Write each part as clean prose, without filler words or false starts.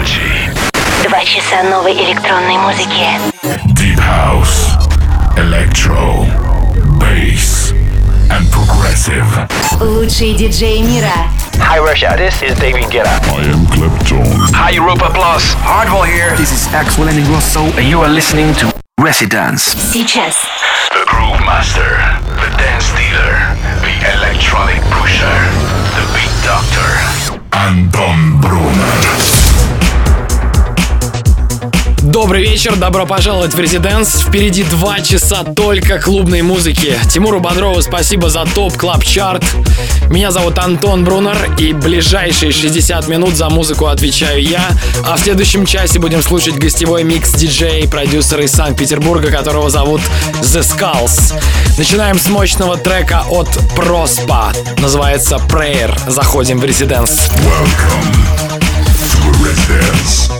ночи. 2 часа новой электронной музыки. Deep House, Electro, Bass and Progressive. Лучшие диджеи мира. Hi Russia, this is David Guetta. I am Kleptone. Hi Europa Plus, Hardwell here. This is Axwell and Ingrosso, and you are listening to ResiDANCE. Сейчас. The Groove Master, the Dance Dealer, the Electronic Pusher, the Beat Doctor. Anton Bruner. Добрый вечер, добро пожаловать в ResiDANCE. Впереди 2 часа только клубной музыки. Тимуру Бодрову спасибо за топ клаб чарт. Меня зовут Антон Брунер, и ближайшие 60 минут за музыку отвечаю я. А в следующем часе будем слушать гостевой микс диджея и продюсера из Санкт-Петербурга, которого зовут The Skulls. Начинаем с мощного трека от ProSpa. Называется Prayer. Заходим в ResiDANCE. Welcome to ResiDANCE.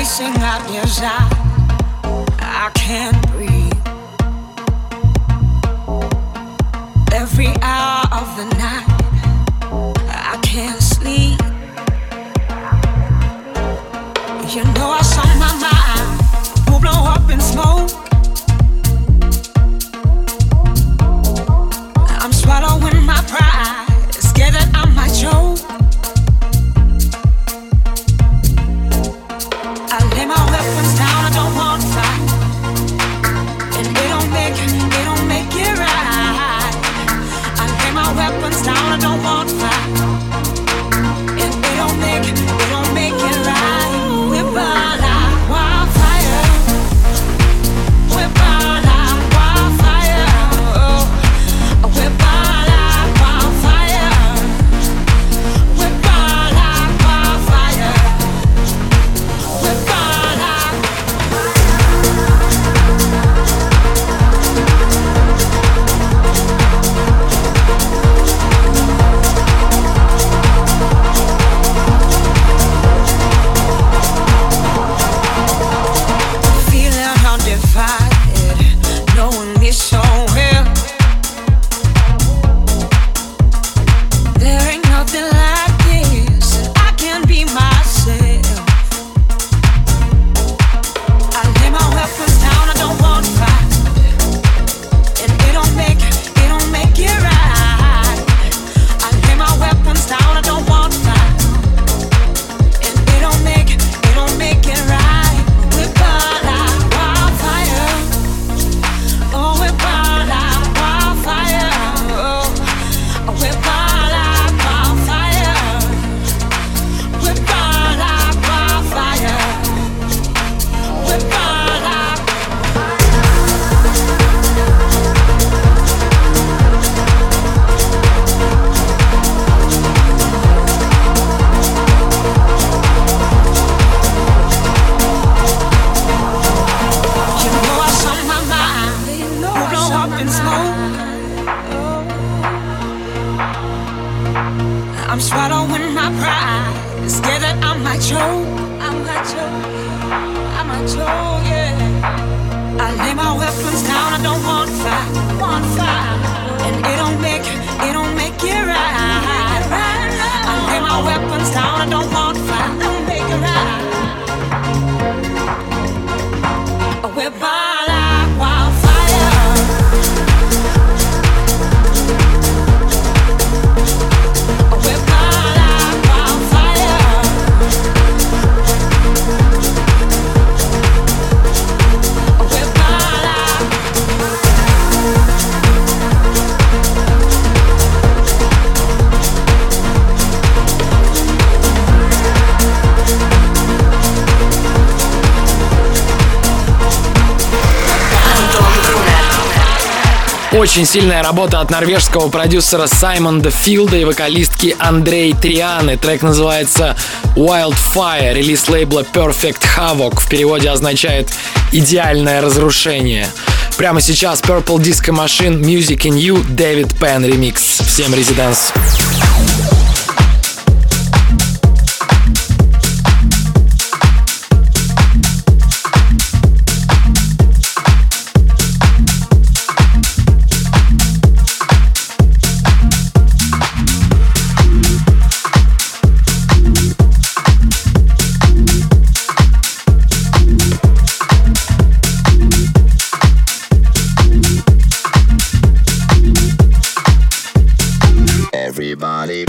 chasing out your shot. I can't breathe. Every hour of the night, I can't sleep. You know I saw my mind will blow up in smoke. I'm swallowing my pride, scared that I might choke. Очень сильная работа от норвежского продюсера Саймонда Филда и вокалистки Андрей Трианы. Трек называется «Wildfire», релиз лейбла Perfect Havoc, в переводе означает «идеальное разрушение». Прямо сейчас Purple Disco Machine, Music in You, David Penn ремикс. Всем ResiDANCE. Everybody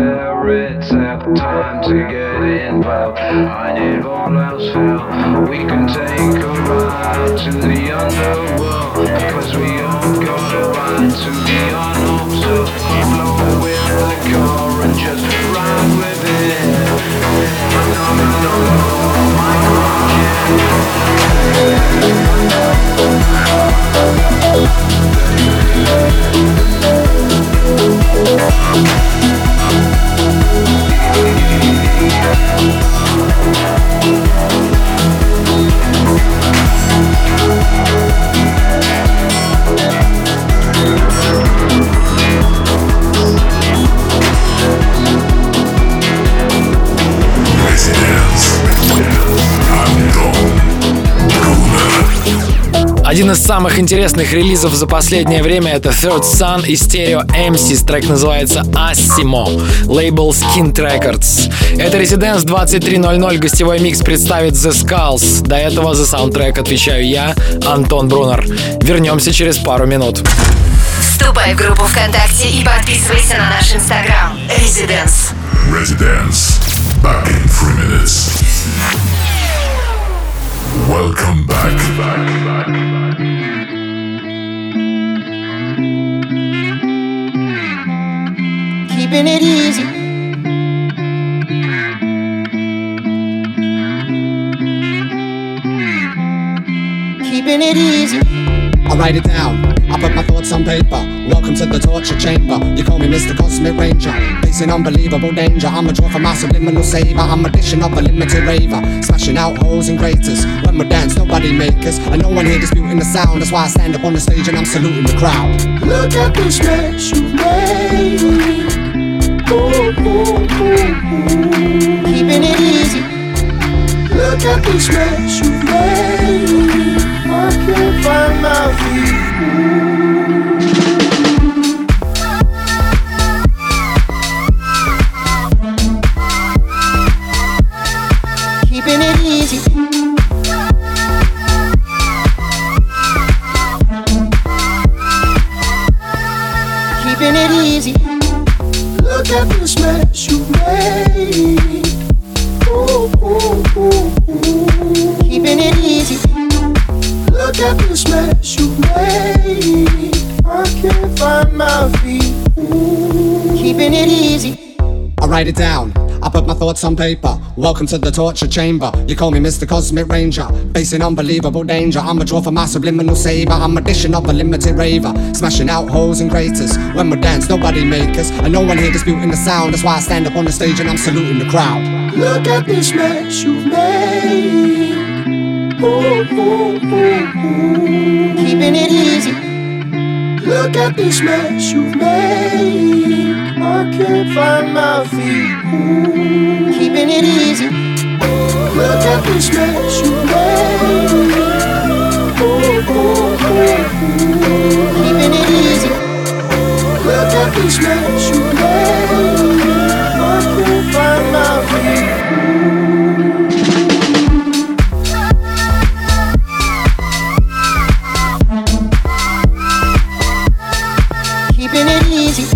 ferrets have time to get involved. I need Volok's help. We can take a ride to the underworld, cause we all got a ride to the unknown. So blow with the car and just ride with it. Один из самых интересных релизов за последнее время — это Third Sun и Stereo MC's. Трек называется «Asimo», лейбл Skin Records. Это ResiDANCE 23.00, гостевой микс представит The Skulls. До этого за саундтрек отвечаю я, Антон Брунер. Вернемся через пару минут. Вступай в группу ВКонтакте и подписывайся на наш Инстаграм. ResiDANCE. ResiDANCE. Back in 3 minutes. Welcome back. Keeping it easy. Keeping it easy. I write it down, I put my thoughts on paper. Welcome to the torture chamber. You call me Mr. Cosmic Ranger. Facing unbelievable danger. I'm a draw for my subliminal saver. I'm a dishing of a limited raver. Smashing out holes and craters. When we dance, nobody make us. And no one here disputing the sound. That's why I stand up on the stage and I'm saluting the crowd. Look at this mess you've made me. Keeping it easy. Look at this mess you've made me. I can't find my feet. Keeping it easy. Keeping it easy. Look at this mess you made. Ooh, ooh, ooh, ooh. Keeping it easy. Look at this mess you made. I can't find my feet. Ooh. Keeping it easy. I write it down. I put my thoughts on paper. Welcome to the torture chamber. You call me Mr. Cosmic Ranger. Facing unbelievable danger. I'm a draw for my subliminal saber. I'm a dishing of a limited raver. Smashing out holes and craters. When we dance, nobody make us. And no one here disputing the sound. That's why I stand up on the stage and I'm saluting the crowd. Look at this mess you've made. Ooh, ooh, ooh, ooh. Keeping it easy. Look at this mess you've made. I can't find my feet. Ooh. Keeping it easy. Look at this mess you've made. Ooh, ooh, ooh. Keeping it easy. Look at this mess you've made. I can't find my feet. Keeping it easy.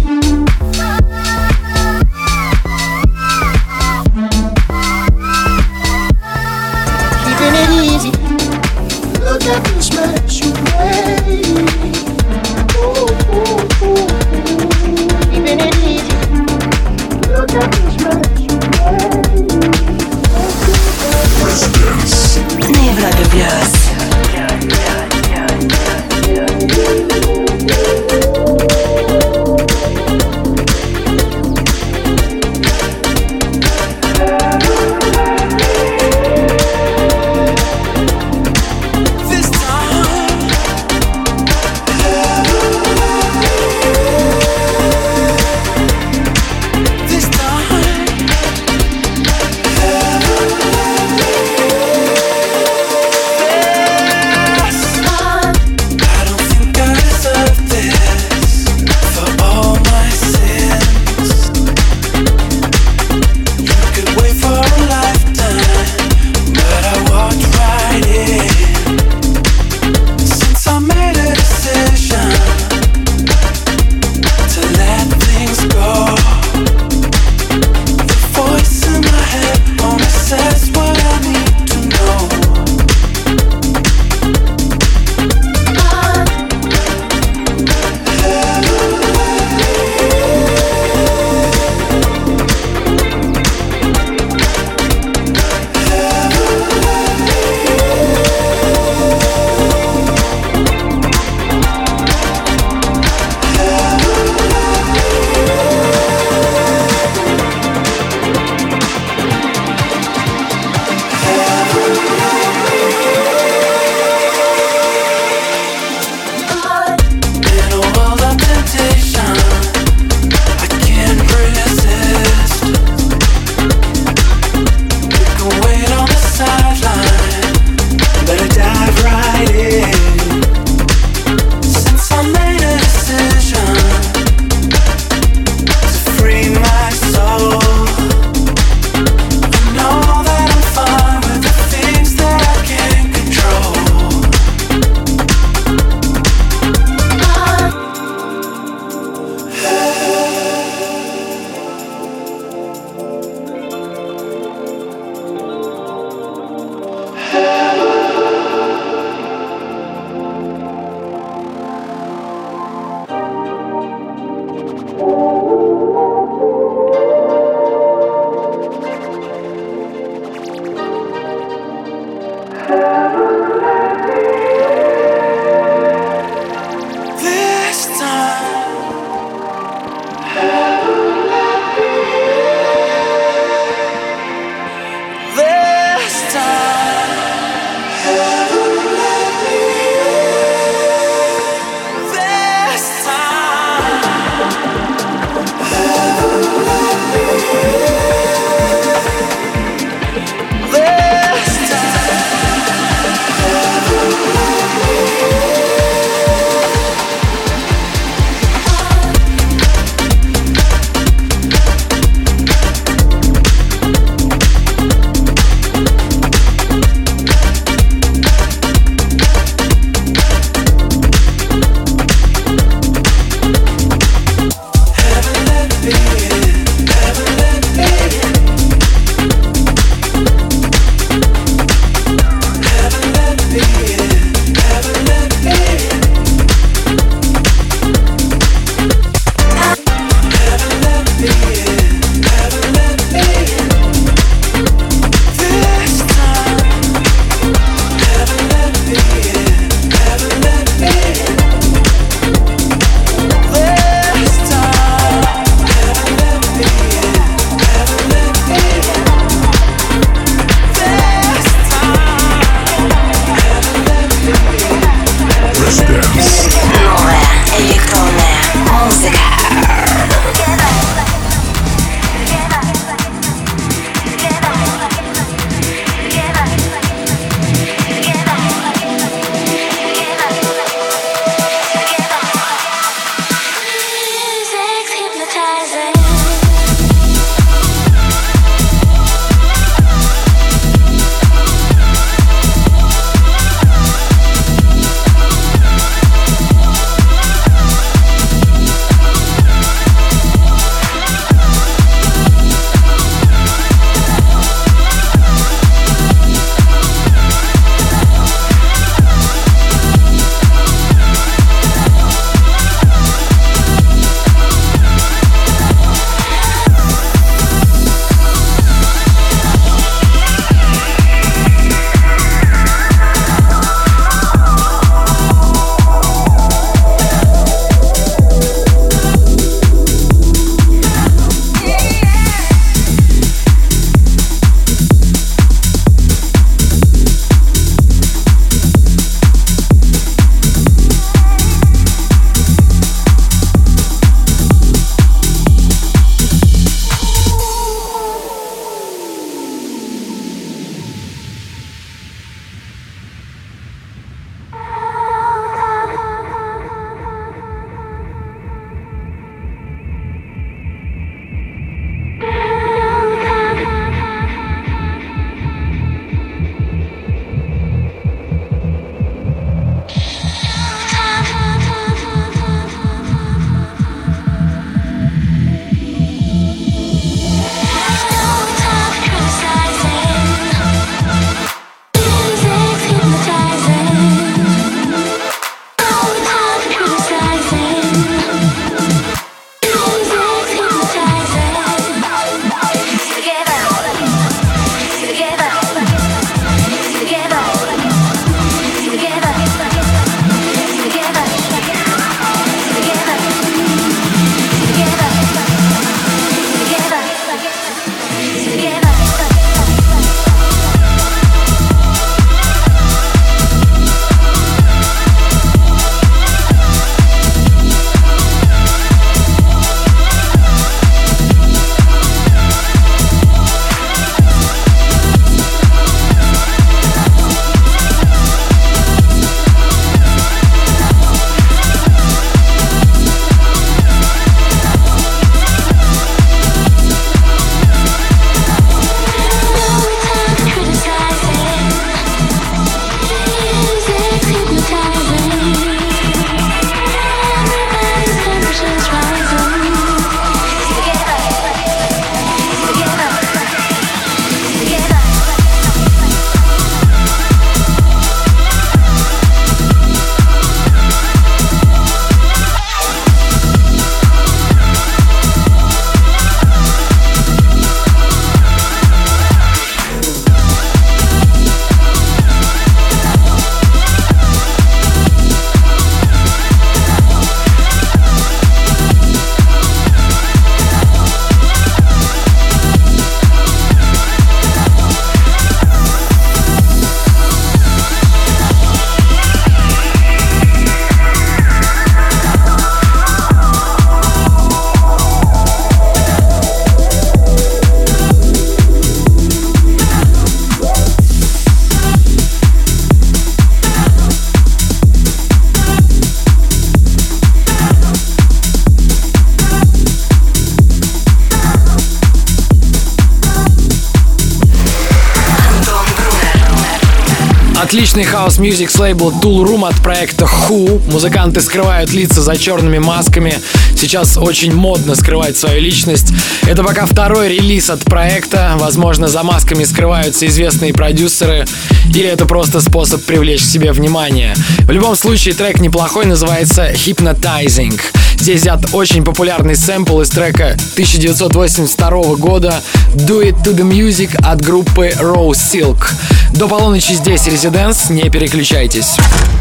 Отличный хаус-мьюзик с лейбла Tool Room от проекта Who. Музыканты скрывают лица за черными масками. Сейчас очень модно скрывать свою личность. Это пока второй релиз от проекта. Возможно, за масками скрываются известные продюсеры. Или это просто способ привлечь к себе внимание. В любом случае, трек неплохой, называется «Hypnotizing». Здесь взят очень популярный сэмпл из трека 1982 года «Do It To The Music» от группы Rose Silk. До полуночи здесь ResiDANCE, не переключайтесь.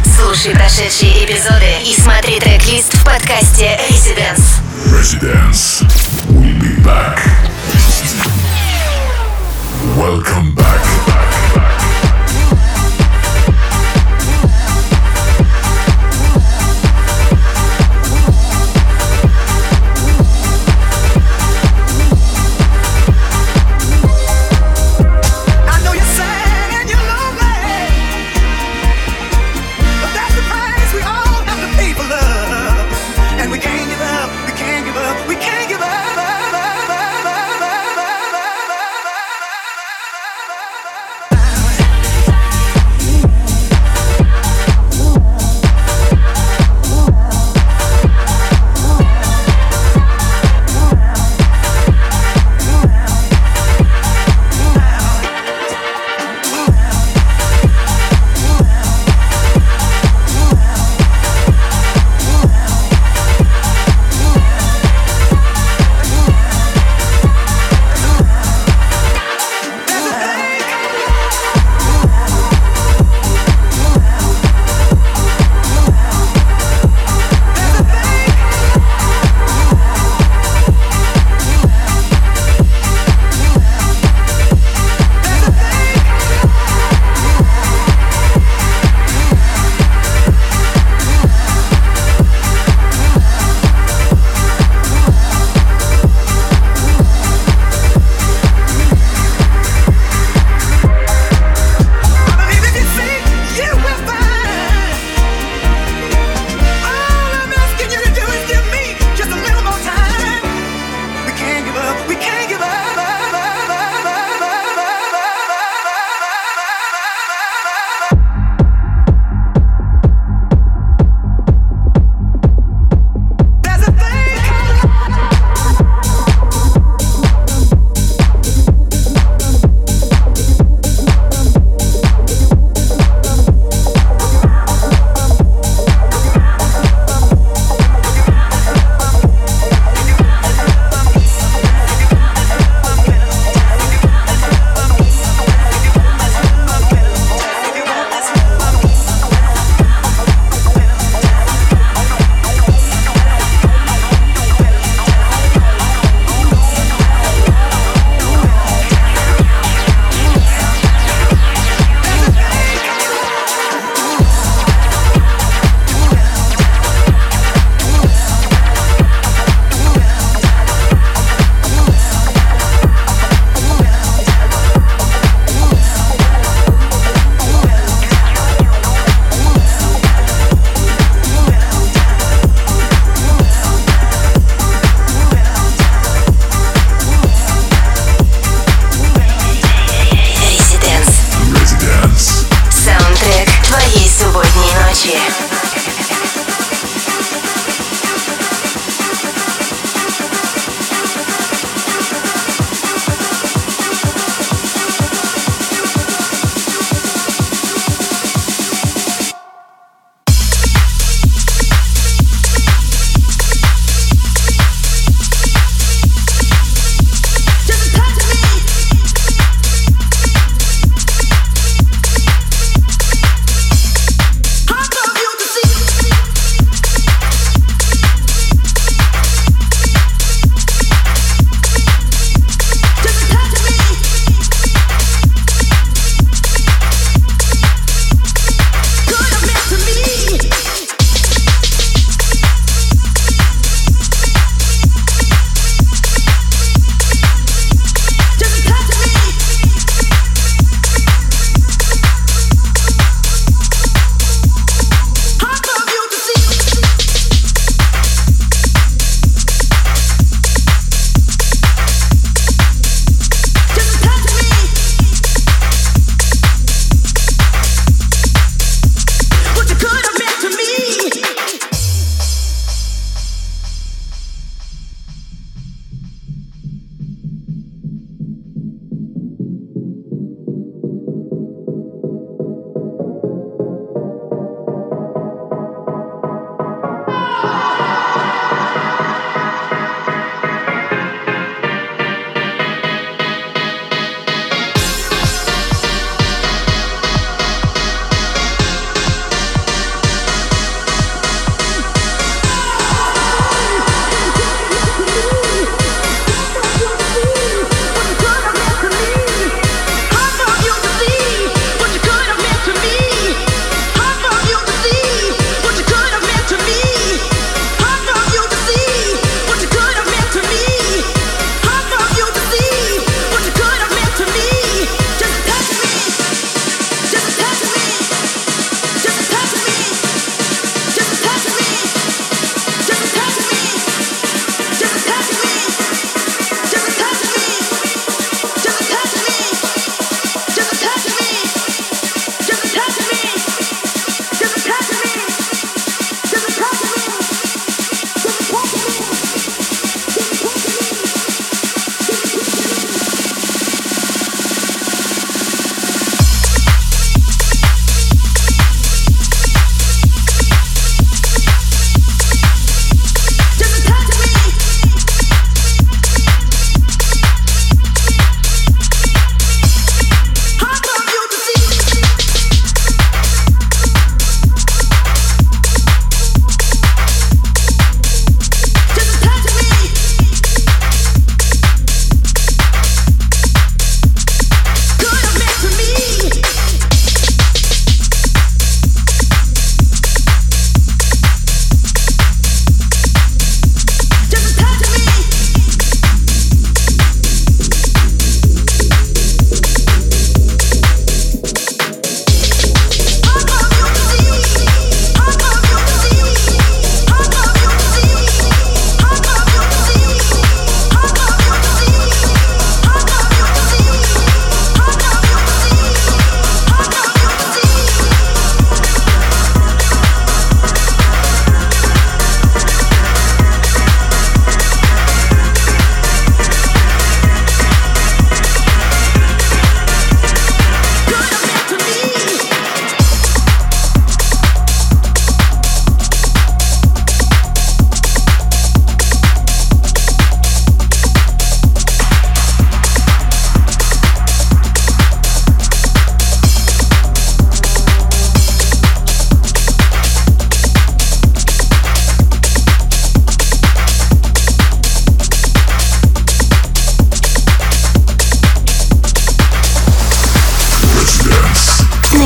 Слушай прошедшие эпизоды и смотри трек-лист в подкасте ResiDANCE. ResiDANCE. We'll be back. Welcome back. We can't give up.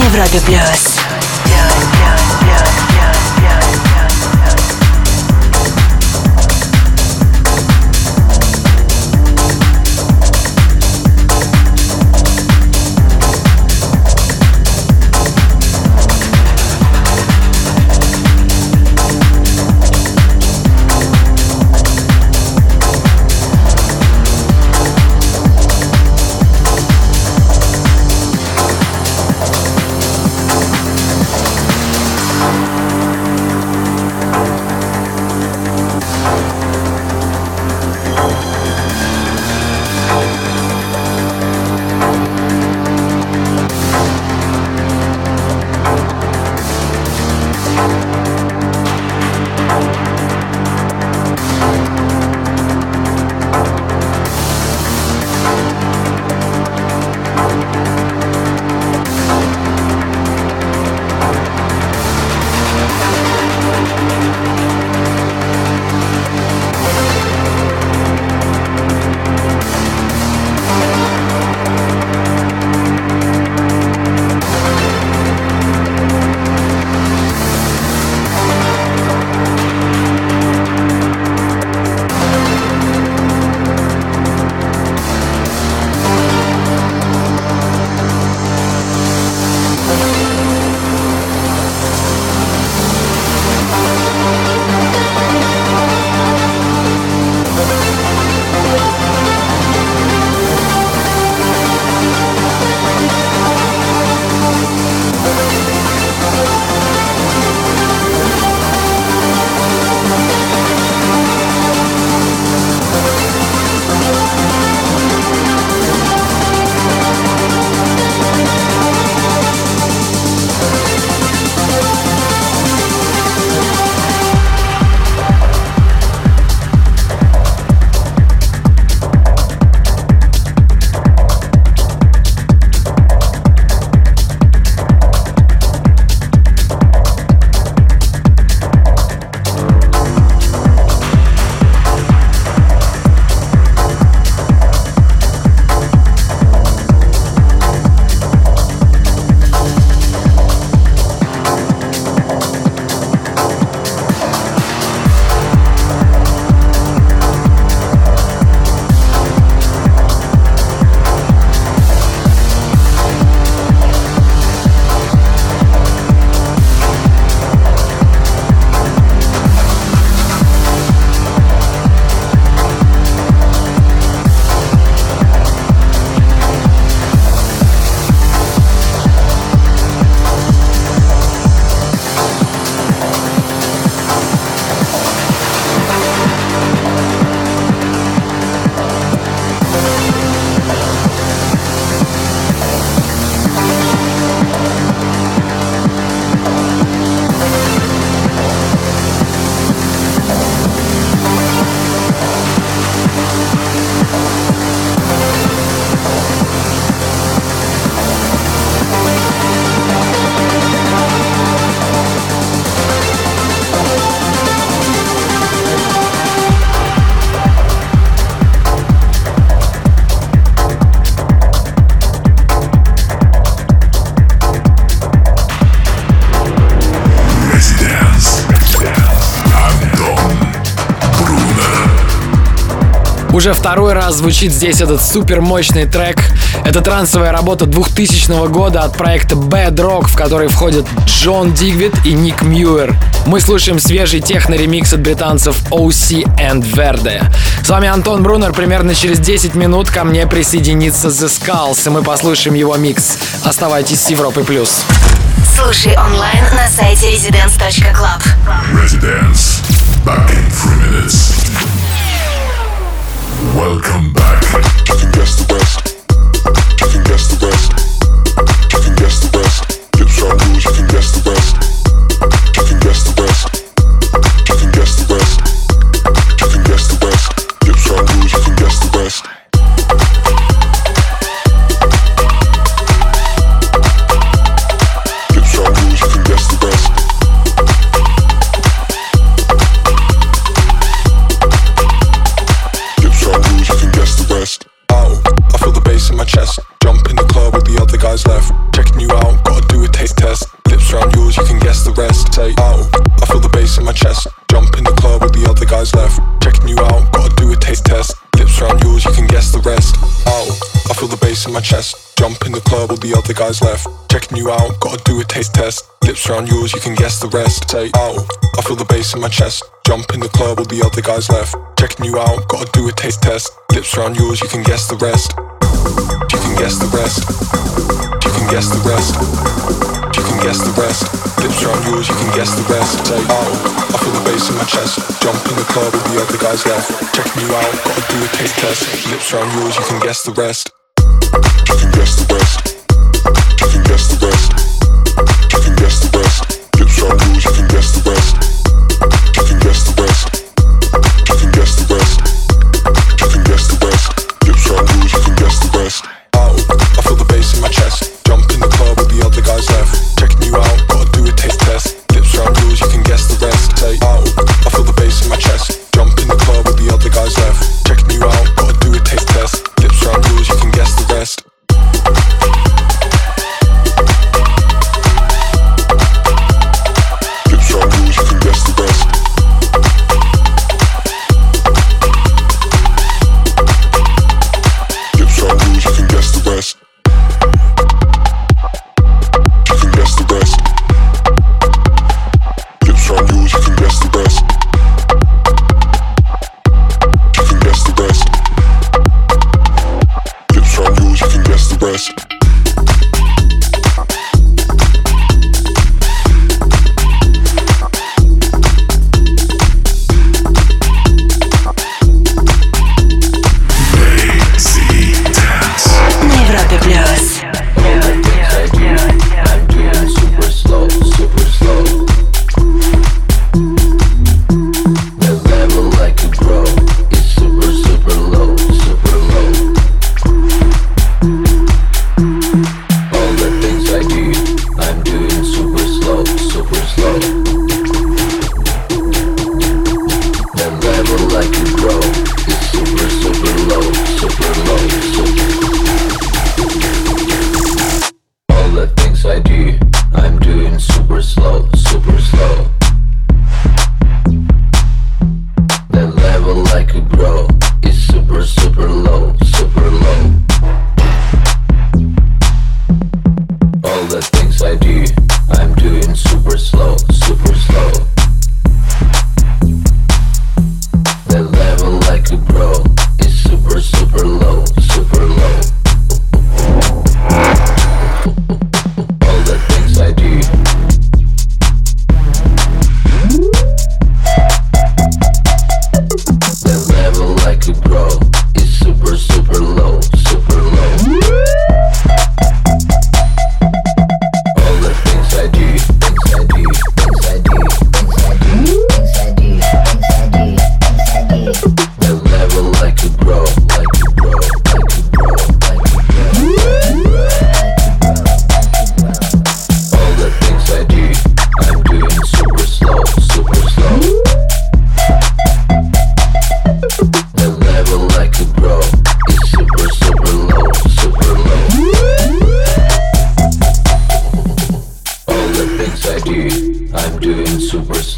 Европе Плюс. Уже второй раз звучит здесь этот супер мощный трек. Это трансовая работа 2000 года от проекта Bedrock, в который входят Джон Дигвид и Ник Мьюер. Мы слушаем свежий техно-ремикс от британцев OC and Verde. С вами Антон Брунер. Примерно через 10 минут ко мне присоединится The Skulls, и мы послушаем его микс. Оставайтесь с Европой+. Слушай онлайн на сайте residance.club. ResiDANCE. Back in 3 minutes. Welcome back. You can guess the rest. You can guess the rest. You can guess the rest. Hips round rules. You can guess the rest. You can guess the rest. You can guess the rest. You can guess the rest. Hips round rules. You can guess the rest. Out of feel the bass in my chest. Jump in the club with the other guys left. Checking you out, gotta do a taste test. Lips round yours, you can guess the rest. Say ow, I feel the bass in my chest. Jump in the club with the other guys left. Checking you out, gotta do a taste test. Lips round yours, you can guess the rest. Ow, I feel the bass in my chest. Jump in the club with the other guys left. Checking you out, gotta do a taste test. Lips round yours, you can guess the rest. Say ow, I feel the bass in my chest. Jump in the club with the other guys left. Checking you out, gotta do a taste test. Lips round yours, you can guess the rest. You can guess the rest. You can guess the rest. You can guess the rest. Lips round yours, you can guess the rest. Say, oh, I feel the bass in my chest. Jump in the club with the other guys left. Checking you out, gotta do a taste test. Lips round yours, you can guess the rest. You can guess the rest. You can guess the rest. You can guess the rest. Lips round yours, you can guess the rest. You can guess the rest. You can guess the rest. You can guess the rest. Lips round yours, you can guess the rest. Ow, I feel the bass in my chest. Jump in the club with the other guys left. Checking you out, gotta do a taste test. Lips round yours, you can guess the rest. Say, ow, I feel the bass in my chest. Jump in the club with the other guys left. Checking you out, gotta do a taste test. Lips round yours, you can guess the rest.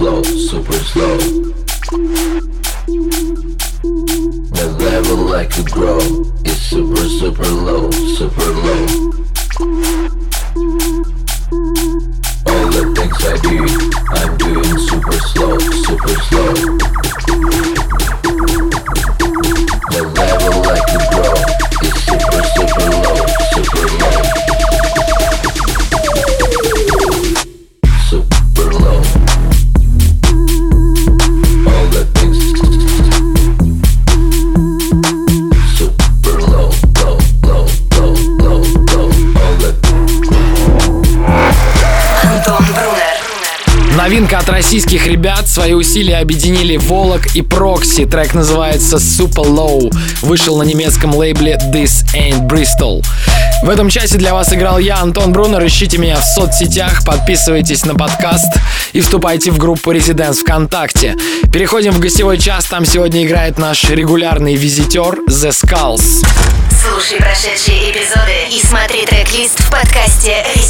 Low, low, low, low, Новинка от российских ребят. Свои усилия объединили Volok и Proxy. Трек называется Super Low. Вышел на немецком лейбле This Ain't Bristol. В этом часе для вас играл я, Антон Брунер. Ищите меня в соцсетях, подписывайтесь на подкаст и вступайте в группу ResiDANCE ВКонтакте. Переходим в гостевой час. Там сегодня играет наш регулярный визитер The Skulls. Слушай прошедшие эпизоды и смотри трек-лист в подкасте ResiDANCE.